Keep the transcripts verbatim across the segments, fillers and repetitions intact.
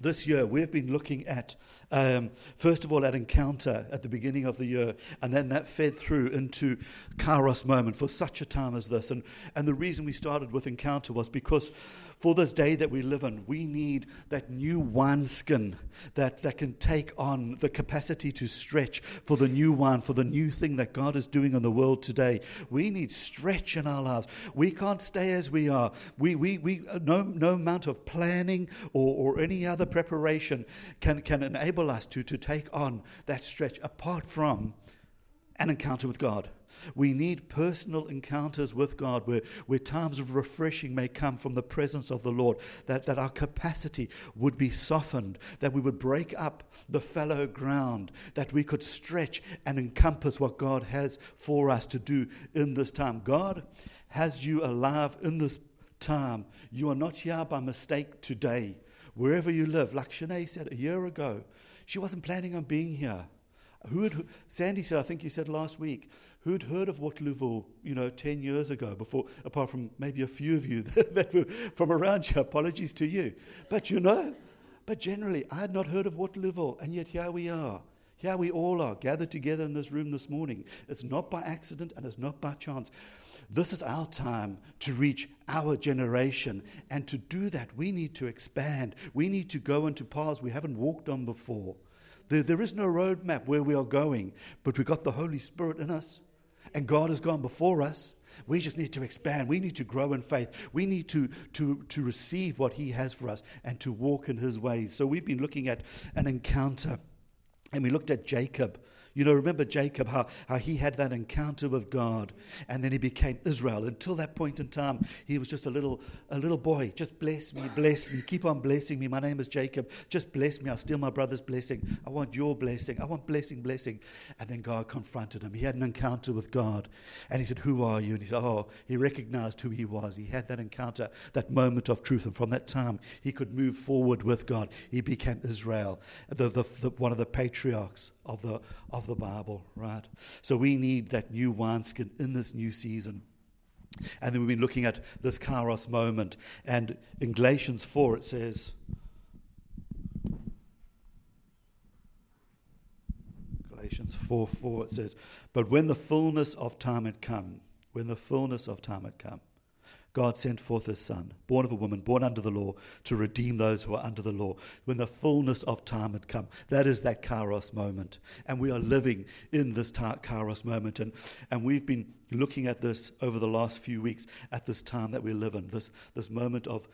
this year we've been looking at, um, first of all, at Encounter at the beginning of the year, and then that fed through into Kairos moment for such a time as this. And, and the reason we started with Encounter was because for this day that we live in, we need that new wineskin that, that can take on the capacity to stretch for the new wine, for the new thing that God is doing in the world today. We need stretch in our lives. We can't stay as we are. We we we no no amount of planning or, or any other preparation can, can enable us to, to take on that stretch apart from an encounter with God. We need personal encounters with God where, where times of refreshing may come from the presence of the Lord, that, that our capacity would be softened, that we would break up the fallow ground, that we could stretch and encompass what God has for us to do in this time. God has you alive in this time. You are not here by mistake today. Wherever you live, like Shanae said a year ago, she wasn't planning on being here. Who had, Sandy said, I think you said last week, who had heard of Waterlooville, you know, ten years ago before, apart from maybe a few of you that, that were from around here, apologies to you. But you know, but generally, I had not heard of Waterlooville, and yet here we are. Here we all are, gathered together in this room this morning. It's not by accident and it's not by chance. This is our time to reach our generation. And to do that, we need to expand. We need to go into paths we haven't walked on before. There, there is no roadmap where we are going, but we've got the Holy Spirit in us, and God has gone before us. We just need to expand. We need to grow in faith. We need to, to, to receive what He has for us and to walk in His ways. So we've been looking at an encounter, and we looked at Jacob. You know, remember Jacob, how, how he had that encounter with God, and then he became Israel. Until that point in time, he was just a little a little boy. Just bless me, bless me. Keep on blessing me. My name is Jacob. Just bless me. I'll steal my brother's blessing. I want your blessing. I want blessing, blessing. And then God confronted him. He had an encounter with God. And he said, who are you? And he said, oh, he recognized who he was. He had that encounter, that moment of truth. And from that time, he could move forward with God. He became Israel, the, the, the one of the patriarchs of the of the Bible, right? So we need that new wineskin in this new season. And then we've been looking at this Kairos moment. And in Galatians four it says, Galatians four four it says, but when the fullness of time had come, when the fullness of time had come, God sent forth His Son, born of a woman, born under the law, to redeem those who are under the law. When the fullness of time had come, that is that Kairos moment. And we are living in this Kairos moment. And, and we've been looking at this over the last few weeks, at this time that we live in, this, this moment of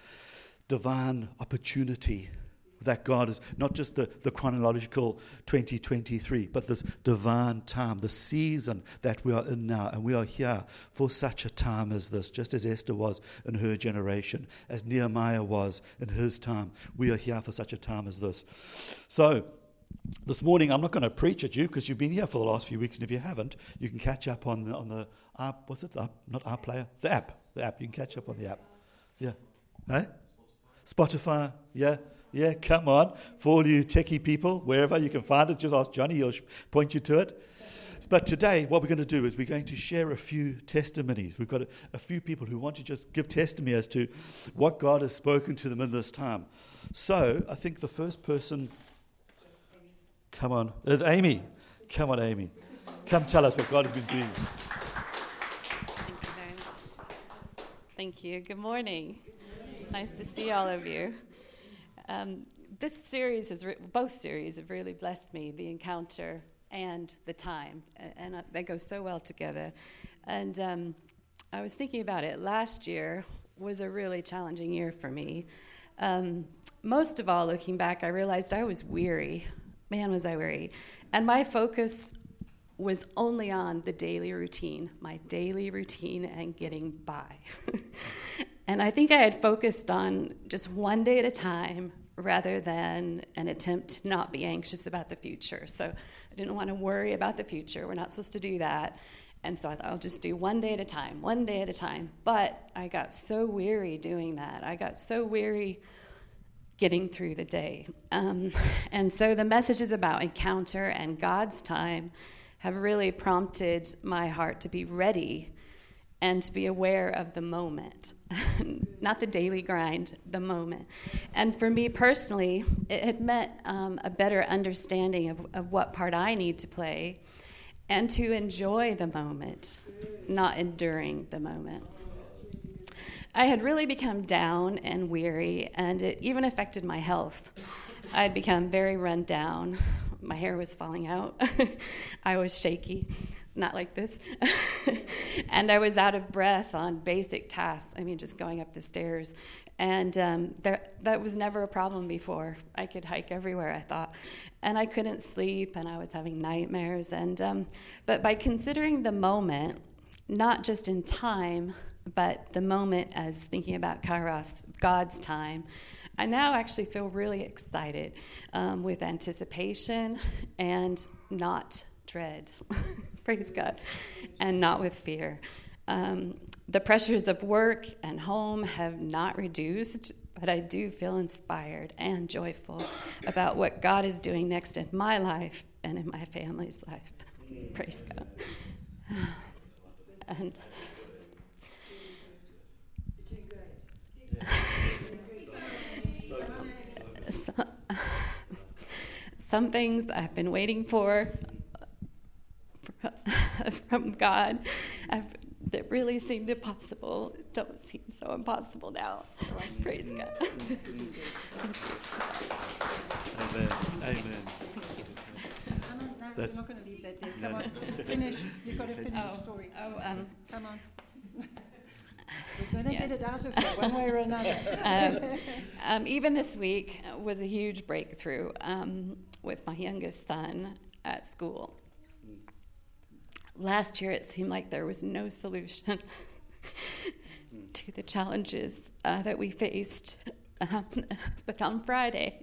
divine opportunity that God is, not just the, the chronological twenty twenty-three, but this divine time, the season that we are in now. And we are here for such a time as this, just as Esther was in her generation, as Nehemiah was in his time. We are here for such a time as this. So this morning, I'm not going to preach at you because you've been here for the last few weeks. And if you haven't, you can catch up on the, on the app. What's it? The, not iPlayer, the app. The app. You can catch up on the app. Yeah. Hey? Spotify. Yeah. Yeah, come on. For all you techie people, wherever you can find it, just ask Johnny, he'll point you to it. But today, what we're going to do is we're going to share a few testimonies. We've got a, a few people who want to just give testimony as to what God has spoken to them in this time. So I think the first person, come on, is Amy. Come on, Amy. Come tell us what God has been doing. Thank you very much. Thank you. Good morning. It's nice to see all of you. Um, this series, is re- both series have really blessed me, the encounter and the time, and, and uh, they go so well together. And um, I was thinking about it. Last year was a really challenging year for me. Um, most of all, looking back, I realized I was weary. Man, was I weary. And my focus was only on the daily routine, my daily routine and getting by. And I think I had focused on just one day at a time rather than an attempt to not be anxious about the future. So I didn't want to worry about the future. We're not supposed to do that. And so I thought, I'll just do one day at a time, one day at a time. But I got so weary doing that. I got so weary getting through the day. Um, and so the messages about encounter and God's time have really prompted my heart to be ready and to be aware of the moment, not the daily grind, the moment. And for me personally, it had meant um, a better understanding of, of what part I need to play and to enjoy the moment, not enduring the moment. I had really become down and weary, and it even affected my health. I'd become very run down. My hair was falling out. I was shaky, not like this. And I was out of breath on basic tasks. I mean, just going up the stairs. And um, there, that was never a problem before. I could hike everywhere, I thought. And I couldn't sleep, and I was having nightmares. And um, but by considering the moment, not just in time, but the moment as thinking about Kairos, God's time, I now actually feel really excited um, with anticipation and not dread, praise God, and not with fear. Um, the pressures of work and home have not reduced, but I do feel inspired and joyful about what God is doing next in my life and in my family's life, praise God. And... So, some things I've been waiting for from God I've, that really seemed impossible don't seem so impossible now. Praise God. Amen. Amen. That's not going to leave that there. Come on, finish. You've got to finish oh, the story. Oh, um, come on. We're going to yeah. get it out of you one way or another. um, um, even this week was a huge breakthrough um, with my youngest son at school. Last year it seemed like there was no solution to the challenges uh, that we faced. Um, but on Friday,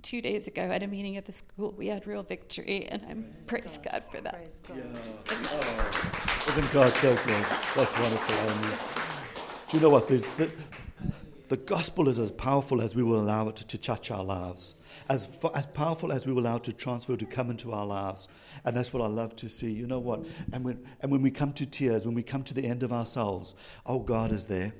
two days ago, at a meeting at the school, we had real victory, and I'm praise, praise God. God for that. Praise God. Yeah. Oh, isn't God so good? That's wonderful. Um, do you know what? There's, the, the gospel is as powerful as we will allow it to, to touch our lives, as as powerful as we will allow it to transfer, to come into our lives, and that's what I love to see. You know what? And when and when we come to tears, when we come to the end of ourselves, oh, God is there.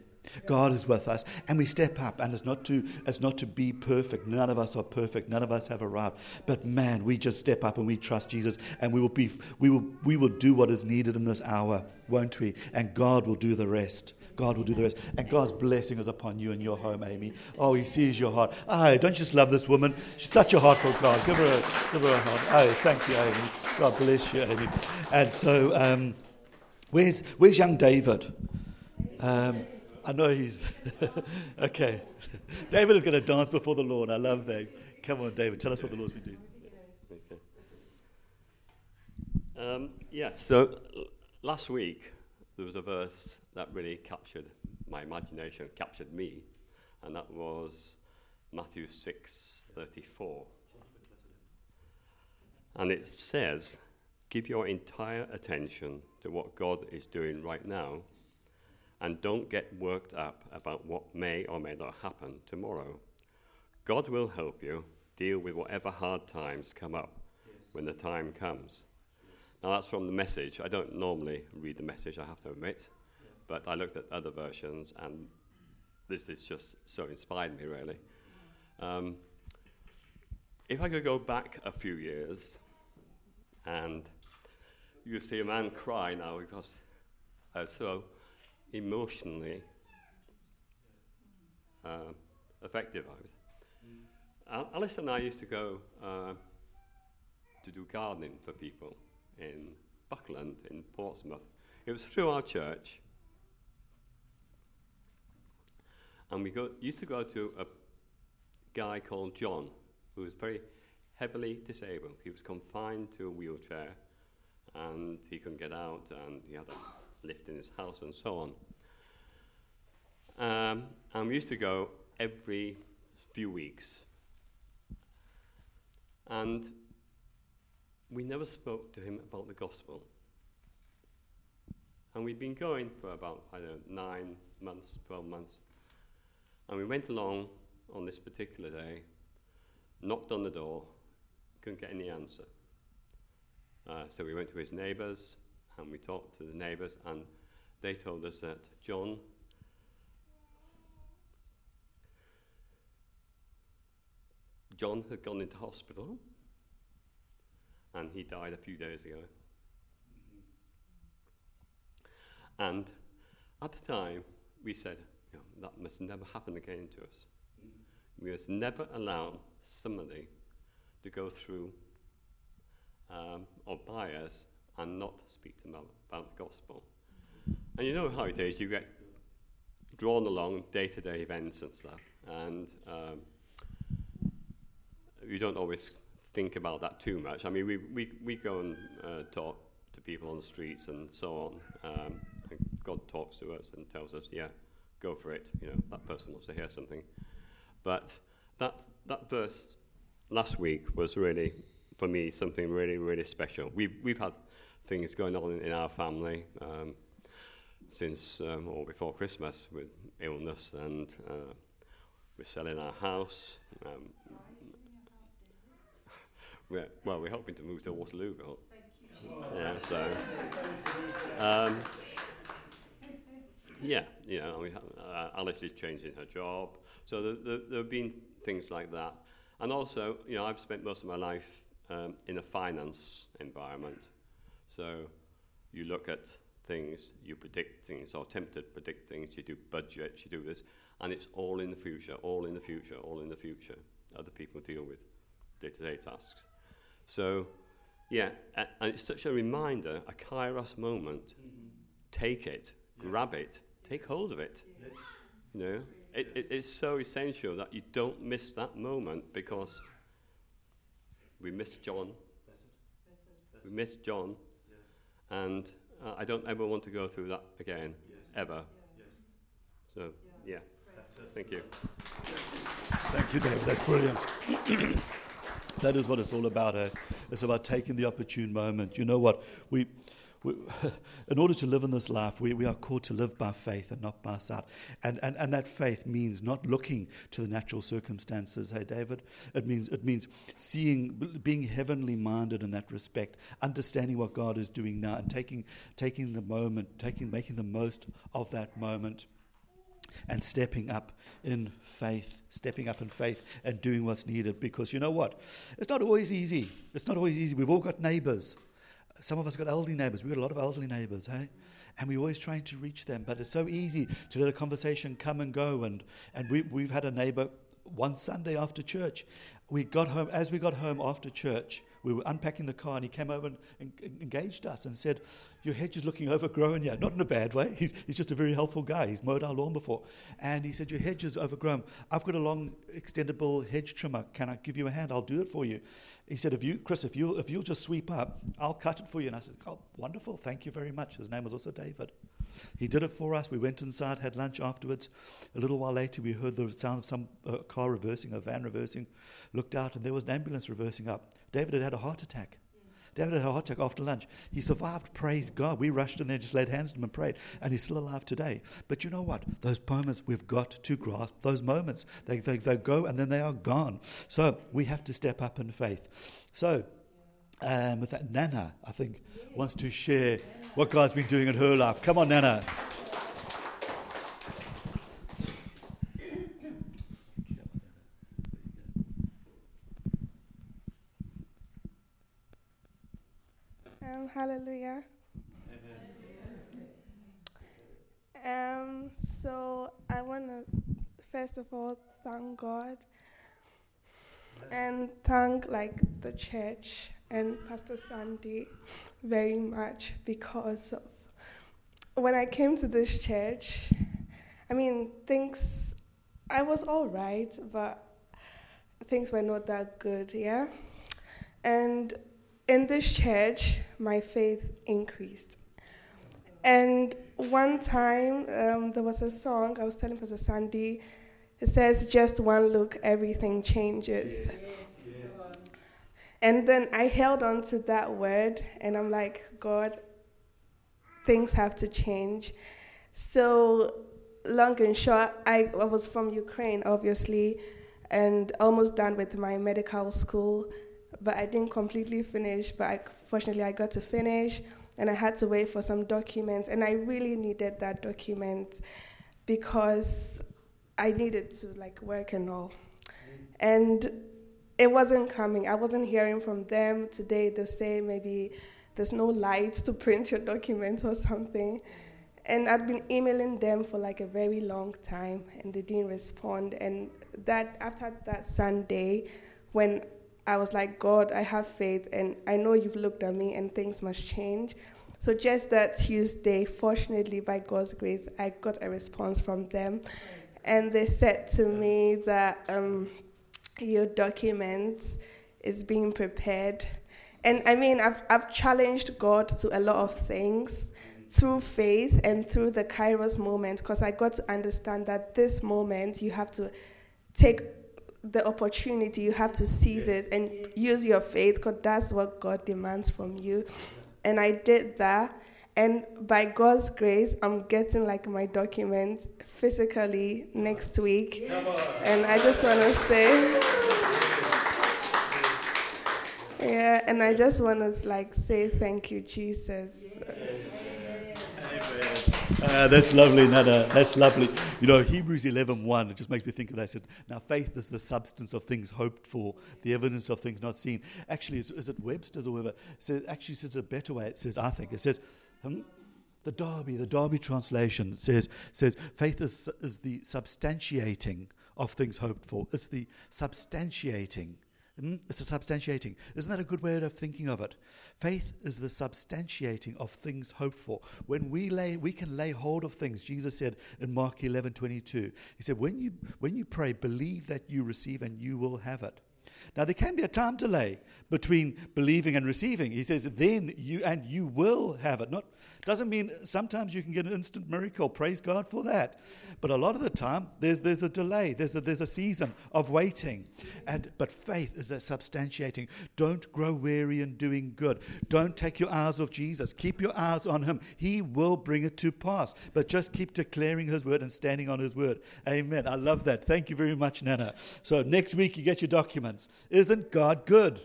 God is with us, and we step up, and it's not to it's not to be perfect. None of us are perfect. None of us have arrived. But man, we just step up and we trust Jesus, and we will be we will we will do what is needed in this hour, won't we? And God will do the rest. God will do the rest. And God's blessing is upon you and your home, Amy. Oh, He sees your heart. Oh, don't you just love this woman? She's such a heartful God. Give her a give her a heart. Oh, thank you, Amy. God bless you, Amy. And so, um, where's where's young David? Um, I know he's... okay. David is going to dance before the Lord. I love that. Come on, David. Tell us what the Lord's been doing. Okay. Um, yeah, so last week there was a verse that really captured my imagination, captured me, and that was Matthew six thirty-four. And it says, give your entire attention to what God is doing right now, and don't get worked up about what may or may not happen tomorrow. God will help you deal with whatever hard times come up yes. when the time comes. Yes. Now that's from the Message. I don't normally read the Message, I have to admit, yeah. but I looked at other versions, and this is just so inspired me, really. Um, if I could go back a few years, and you see a man cry now because uh, so. emotionally uh, effective. I was. Mm. Alice and I used to go uh, to do gardening for people in Buckland, in Portsmouth. It was through our church. And we go, used to go to a guy called John, who was very heavily disabled. He was confined to a wheelchair, and he couldn't get out, and he had a lived in his house and so on. Um, and we used to go every few weeks. And we never spoke to him about the gospel. And we'd been going for about, I don't know, nine months, twelve months. And we went along on this particular day, knocked on the door, couldn't get any answer. Uh, so we went to his neighbors, and we talked to the neighbours, and they told us that John John had gone into hospital and he died a few days ago. And at the time, we said, you know, that must never happen again to us. We must never allow somebody to go through um, or by us and not speak to them about, about the gospel. And you know how it is, you get drawn along day-to-day events and stuff, and um, you don't always think about that too much. I mean, we, we, we go and uh, talk to people on the streets and so on, um, and God talks to us and tells us, yeah, go for it, you know, that person wants to hear something. But that that verse last week was really, for me, something really, really special. We've, we've had things going on in, in our family um, since um, or before Christmas with illness, and uh, we're selling our house. Um, we're, well, we're hoping to move to Waterlooville. Yeah, so, um, yeah, you know, we have, uh, Alice is changing her job. So the, the, there have been things like that. And also, you know, I've spent most of my life um, in a finance environment. So you look at things, you predict things, or attempt to predict things, you do budgets, you do this, and it's all in the future, all in the future, all in the future. Other people deal with day-to-day tasks. So... yeah, uh, and it's such a reminder, a Kairos moment. Mm-hmm. Take it, yeah. Grab it, take hold of it. Yes. You know, it, it, it's so essential that you don't miss that moment, because we missed John. That's it. That's it. We missed John, yeah. and uh, I don't ever want to go through that again, yes. ever. Yes. So, yeah. That's it. Thank you. Thank you, Dave. That's brilliant. That is what it's all about. Eh? It's about taking the opportune moment. You know what? We, we in order to live in this life, we, we are called to live by faith and not by sight. And, and and that faith means not looking to the natural circumstances. Hey, David, it means it means seeing, being heavenly minded in that respect, understanding what God is doing now, and taking taking the moment, taking making the most of that moment. And stepping up in faith, stepping up in faith and doing what's needed. Because you know what? It's not always easy. It's not always easy. We've all got neighbours. Some of us got elderly neighbours. We've got a lot of elderly neighbours, hey? And we're always trying to reach them. But it's so easy to let a conversation come and go. And, and we, we've had a neighbour one Sunday after church. We got home. As we got home after church, we were unpacking the car, and he came over and, and, and engaged us and said, your hedge is looking overgrown here. Not in a bad way. He's, he's just a very helpful guy. He's mowed our lawn before. And he said, your hedge is overgrown. I've got a long, extendable hedge trimmer. Can I give you a hand? I'll do it for you. He said, if you, Chris, if, you, if you'll just sweep up, I'll cut it for you. And I said, oh, wonderful. Thank you very much. His name was also David. He did it for us. We went inside, had lunch afterwards. A little while later, we heard the sound of some uh, car reversing, a van reversing. Looked out, and there was an ambulance reversing up. David had had a heart attack. David had a heart attack after lunch. He survived, praise God. We rushed in there, just laid hands on him and prayed, and he's still alive today. But you know what? Those moments, we've got to grasp those moments. They, they, they go, and then they are gone. So we have to step up in faith. So um, with that, Nana, I think, wants to share what God's been doing in her life. Come on, Nana. Hallelujah. Um, so I want to first of all thank God and thank like the church and Pastor Sandy very much, because of when I came to this church, I mean things I was all right, but things were not that good, yeah, and. In this church, my faith increased. And one time, um, there was a song I was telling Pastor Sandy. It says, just one look, everything changes. Yes. Yes. And then I held on to that word, and I'm like, God, things have to change. So long and short, I, I was from Ukraine, obviously, and almost done with my medical school. But I didn't completely finish, but I, fortunately I got to finish. and I had to wait for some documents, and I really needed that document because I needed to like work and all. And it wasn't coming. I wasn't hearing from them. Today they say maybe there's no light to print your document or something. And I'd been emailing them for like a very long time, and they didn't respond. And that after that Sunday, when I was like, God, I have faith, and I know you've looked at me, and things must change. So just that Tuesday, fortunately, by God's grace, I got a response from them. Yes. And they said to me that um, your document is being prepared. And I mean, I've I've challenged God to a lot of things through faith and through the Kairos moment, because I got to understand that this moment, you have to take the opportunity, you have to seize it and use your faith, because that's what God demands from you. And I did that. And by God's grace, I'm getting like my document physically next week. And I just want to say, yeah, and I just want to like say thank you, Jesus. Uh, that's lovely, Nada. That's lovely. You know, Hebrews eleven one, it just makes me think of that. It says, now faith is the substance of things hoped for, the evidence of things not seen. Actually, is, is it Webster's or whoever? Says, actually says it a better way. It says, I think, it says, hmm? the Derby, the Derby translation says, says faith is, is the substantiating of things hoped for. It's the substantiating. Mm, it's a substantiating. Isn't that a good way of thinking of it? Faith is the substantiating of things hoped for. When we lay, we can lay hold of things. Jesus said in Mark eleven twenty two. He said, "When you when you pray, believe that you receive, and you will have it." Now there can be a time delay between believing and receiving. He says, "Then you and you will have it." Not doesn't mean sometimes you can get an instant miracle. Praise God for that. But a lot of the time there's there's a delay. There's a, there's a season of waiting. And but faith is that substantiating. Don't grow weary in doing good. Don't take your eyes off Jesus. Keep your eyes on Him. He will bring it to pass. But just keep declaring His word and standing on His word. Amen. I love that. Thank you very much, Nana. So next week you get your documents. Isn't God good?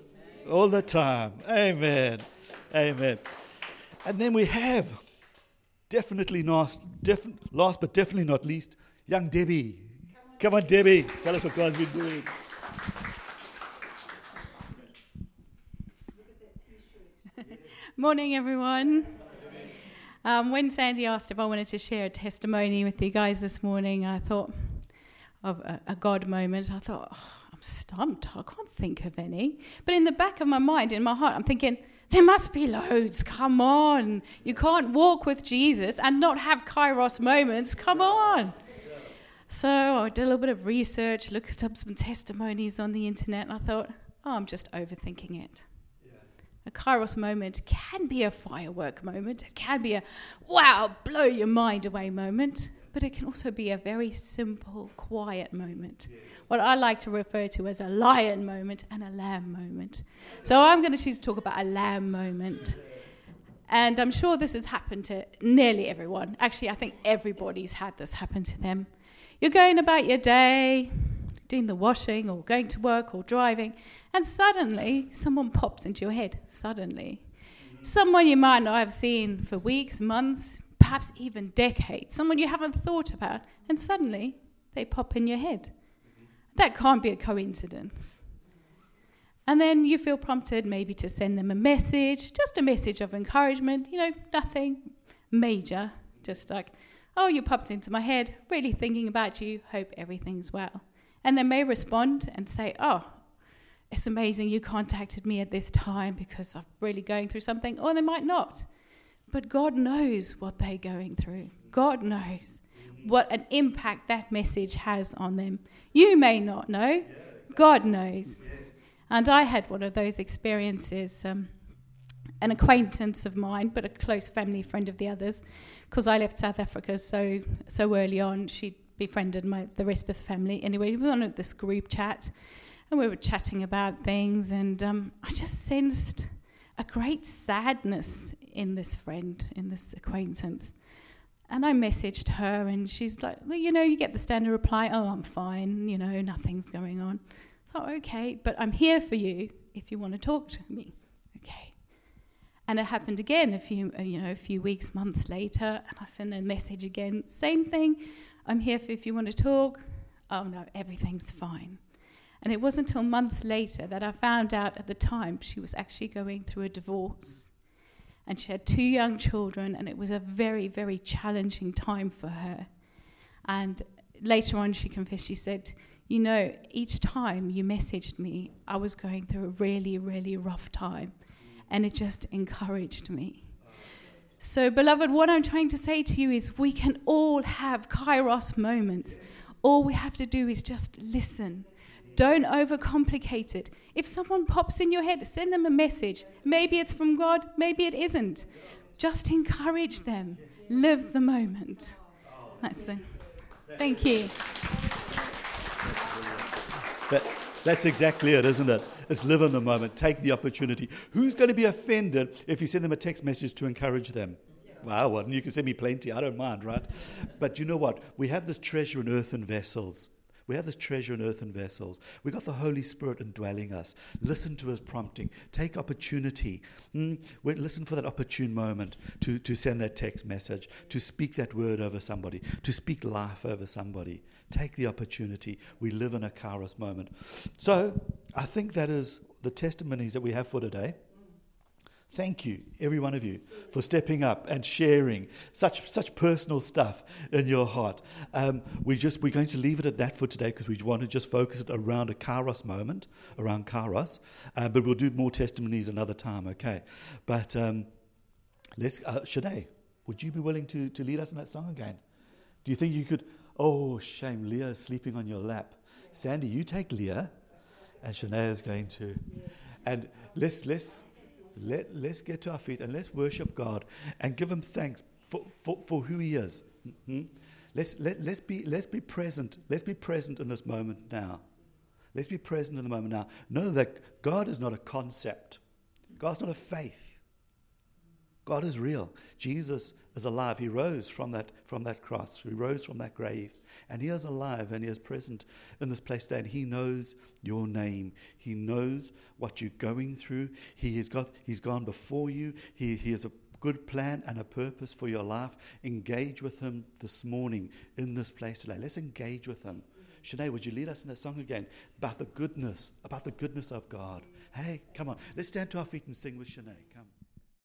Amen. All the time. Amen. Amen. And then we have, definitely not, def- last but definitely not least, young Debbie. Come on, Come on Debbie. Debbie. Tell us what God's been doing. Morning, everyone. Um, when Sandy asked if I wanted to share a testimony with you guys this morning, I thought of a, a God moment. I thought, oh, I'm stumped. I can't think of any. But in the back of my mind, in my heart, I'm thinking, there must be loads. Come on. You can't walk with Jesus and not have Kairos moments. Come on. So I did a little bit of research, looked up some testimonies on the internet, and I thought, oh, I'm just overthinking it. A Kairos moment can be a firework moment. It can be a, wow, blow your mind away moment. But it can also be a very simple, quiet moment. Yes. What I like to refer to as a lion moment and a lamb moment. So I'm going to choose to talk about a lamb moment. And I'm sure this has happened to nearly everyone. Actually, I think everybody's had this happen to them. You're going about your day, doing the washing or going to work or driving, and suddenly someone pops into your head, suddenly. Mm-hmm. Someone you might not have seen for weeks, months, perhaps even decades, someone you haven't thought about, and suddenly they pop in your head. Mm-hmm. That can't be a coincidence. And then you feel prompted maybe to send them a message, just a message of encouragement, you know, nothing major, just like, oh, you popped into my head, really thinking about you, hope everything's well. And they may respond and say, oh, it's amazing you contacted me at this time because I'm really going through something. Or they might not. But God knows what they're going through. God knows what an impact that message has on them. You may not know. God knows. And I had one of those experiences. Um, an acquaintance of mine, but a close family friend of the others, because I left South Africa so so early on, she'd befriended my, the rest of the family. Anyway, we were on this group chat, and we were chatting about things, and um, I just sensed a great sadness in this friend, in this acquaintance. And I messaged her, and she's like, well, you know, you get the standard reply, oh, I'm fine, you know, nothing's going on. I thought, okay, but I'm here for you if you want to talk to me. Okay. And it happened again a few, you know, a few weeks, months later. And I sent a message again, same thing. I'm here for if you want to talk. Oh no, everything's fine. And it wasn't until months later that I found out at the time she was actually going through a divorce. And she had two young children, and it was a very, very challenging time for her. And later on she confessed, she said, you know, each time you messaged me, I was going through a really, really rough time. And it just encouraged me. So, beloved, what I'm trying to say to you is we can all have Kairos moments. All we have to do is just listen. Don't overcomplicate it. If someone pops in your head, send them a message. Maybe it's from God, maybe it isn't. Just encourage them. Live the moment. That's it. Thank you. That, that's exactly it, isn't it? It's live in the moment. Take the opportunity. Who's going to be offended if you send them a text message to encourage them? Wow, well, you can send me plenty. I don't mind, right? But you know what? We have this treasure in earthen vessels. We have this treasure in earthen vessels. We've got the Holy Spirit indwelling us. Listen to his prompting. Take opportunity. Mm, listen for that opportune moment to, to send that text message, to speak that word over somebody, to speak life over somebody. Take the opportunity. We live in a Kairos moment. So I think that is the testimonies that we have for today. Thank you, every one of you, for stepping up and sharing such such personal stuff in your heart. Um, we just, we're going to leave it at that for today because we want to just focus it around a Kairos moment, around Kairos. Uh, but we'll do more testimonies another time, okay? But um, let's, uh, Shanae, would you be willing to, to lead us in that song again? Do you think you could? Oh, shame, Leah is sleeping on your lap. Sandy, you take Leah, and Shanae is going to. And let's let's... Let, let's get to our feet and let's worship God and give him thanks for, for, for who he is. Mm-hmm. Let's let, let's be let's be present. Let's be present in this moment now. Let's be present in the moment now. Know that God is not a concept. God's not a faith. God is real. Jesus is alive. He rose from that from that cross. He rose from that grave. And he is alive and he is present in this place today. And he knows your name. He knows what you're going through. He has got, he's gone before you. He, he has a good plan and a purpose for your life. Engage with him this morning in this place today. Let's engage with him. Shanae, would you lead us in that song again about the goodness, about the goodness of God? Hey, come on. Let's stand to our feet and sing with Shanae. Come.